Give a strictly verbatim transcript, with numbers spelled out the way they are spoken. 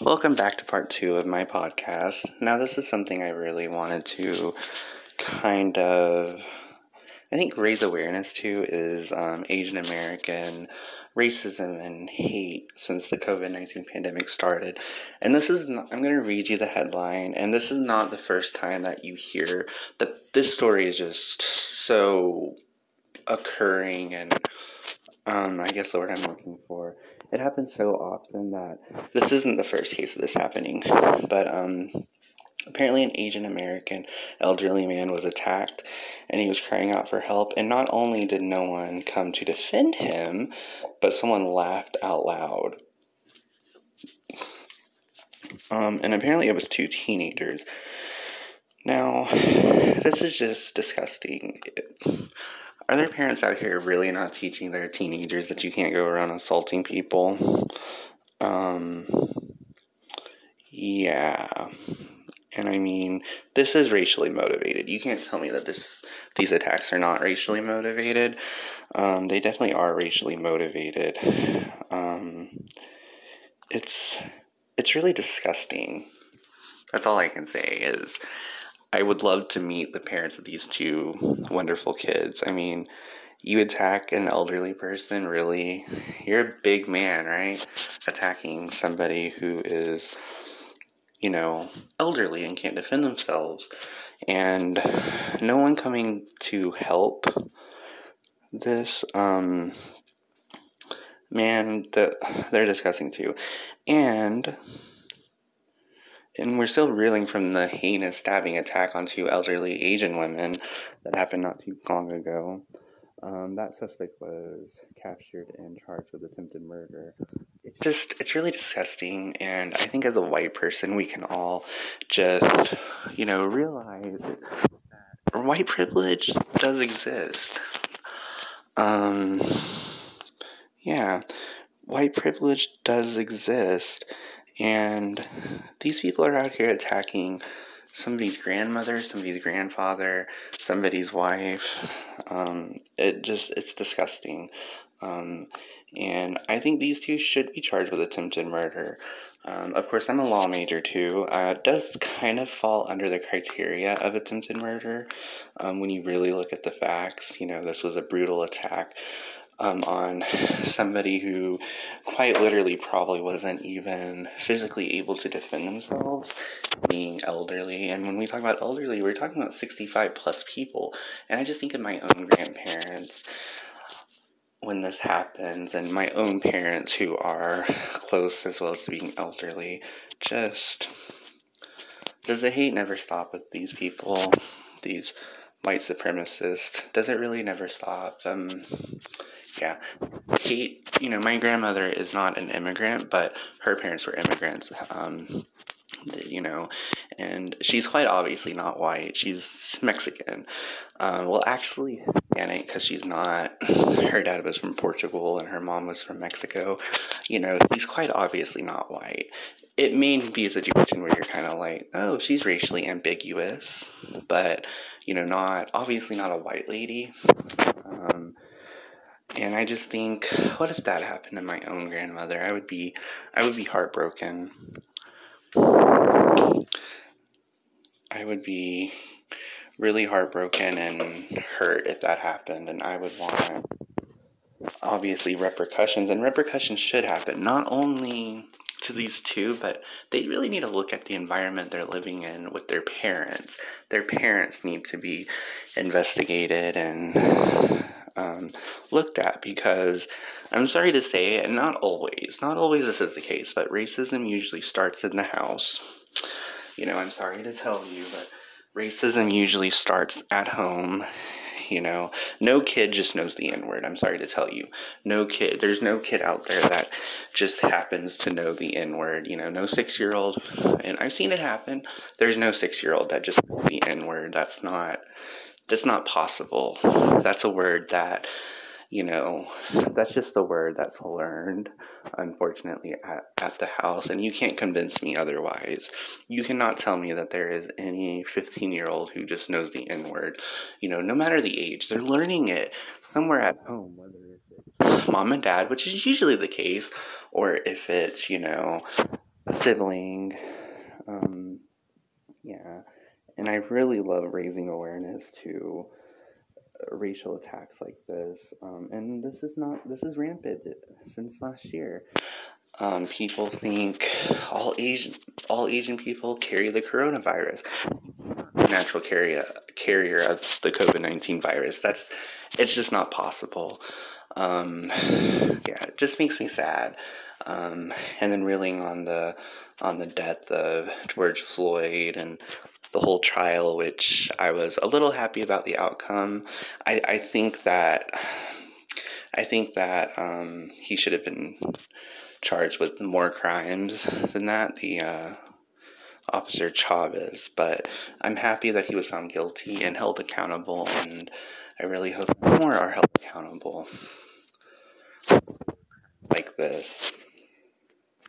Welcome back to part two of my podcast. Now, this is something I really wanted to kind of, I think, raise awareness to is um, Asian American racism and hate since the covid nineteen pandemic started. And this is, not, I'm going to read you the headline, and this is not the first time that you hear that. This story is just so occurring and Um, I guess the word I'm looking for. It happens so often that this isn't the first case of this happening. But um, apparently an Asian American elderly man was attacked, and he was crying out for help. And not only did no one come to defend him, but someone laughed out loud. Um, and apparently it was two teenagers. Now, this is just disgusting. It, Are there parents out here really not teaching their teenagers that you can't go around assaulting people? Um, yeah. And I mean, this is racially motivated. You can't tell me that this these attacks are not racially motivated. Um, they definitely are racially motivated. Um, it's, it's really disgusting. That's all I can say is, I would love to meet the parents of these two wonderful kids. I mean, you attack an elderly person, really? You're a big man, right? Attacking somebody who is, you know, elderly and can't defend themselves. And no one coming to help this um, man that they're discussing too. And... And we're still reeling from the heinous stabbing attack on two elderly Asian women that happened not too long ago. Um, that suspect was captured and charged with attempted murder. It's just, it's really disgusting, and I think as a white person, we can all just, you know, realize that white privilege does exist. Um, yeah, white privilege does exist. And these people are out here attacking somebody's grandmother, somebody's grandfather, somebody's wife. Um, it just, it's disgusting. Um, and I think these two should be charged with attempted murder. Um, of course, I'm a law major too. Uh, it does kind of fall under the criteria of attempted murder. Um, when you really look at the facts, you know, this was a brutal attack. Um, on somebody who quite literally probably wasn't even physically able to defend themselves, being elderly. And when we talk about elderly, we're talking about sixty-five plus people. And I just think of my own grandparents when this happens, and my own parents who are close as well as being elderly. Just, does the hate never stop with these people, these white supremacists? Does it really never stop? Um, yeah. Hate, you know, my grandmother is not an immigrant, but her parents were immigrants, um, you know, and she's quite obviously not white. She's Mexican. Um, well, actually Hispanic, because she's not, her dad was from Portugal and her mom was from Mexico. You know, she's quite obviously not white. It may be a situation where you're kind of like, oh, she's racially ambiguous, but, you know, not, obviously not a white lady. Um, and I just think, what if that happened to my own grandmother? I would be, I would be heartbroken. I would be really heartbroken and hurt if that happened, and I would want, obviously, repercussions, and repercussions should happen, not only to these two, but they really need to look at the environment they're living in with their parents. Their parents need to be investigated and um, looked at, because I'm sorry to say, and not always, not always this is the case, but racism usually starts in the house. You know, I'm sorry to tell you, but racism usually starts at home. You know, no kid just knows the N-word. I'm sorry to tell you. No kid. There's no kid out there that just happens to know the N-word. You know, no six-year-old. And I've seen it happen. There's no six-year-old that just knows the N-word. That's not, that's not possible. That's a word that, you know, that's just the word that's learned, unfortunately, at, at the house. And you can't convince me otherwise. You cannot tell me that there is any fifteen-year-old who just knows the N-word. You know, no matter the age, they're learning it somewhere at home, whether it's mom and dad, which is usually the case, or if it's, you know, a sibling. Um, yeah. And I really love raising awareness to racial attacks like this. Um, and this is not, this is rampant since last year. Um, people think all Asian, all Asian people carry the coronavirus, the natural carrier, carrier of the COVID nineteen virus. That's, it's just not possible. Um, yeah, it just makes me sad. Um, and then reeling on the, on the death of George Floyd and the whole trial, which I was a little happy about the outcome. I, I think that, I think that, um, he should have been charged with more crimes than that, the, uh, Officer Chavez, but I'm happy that he was found guilty and held accountable, and I really hope more are held accountable like this.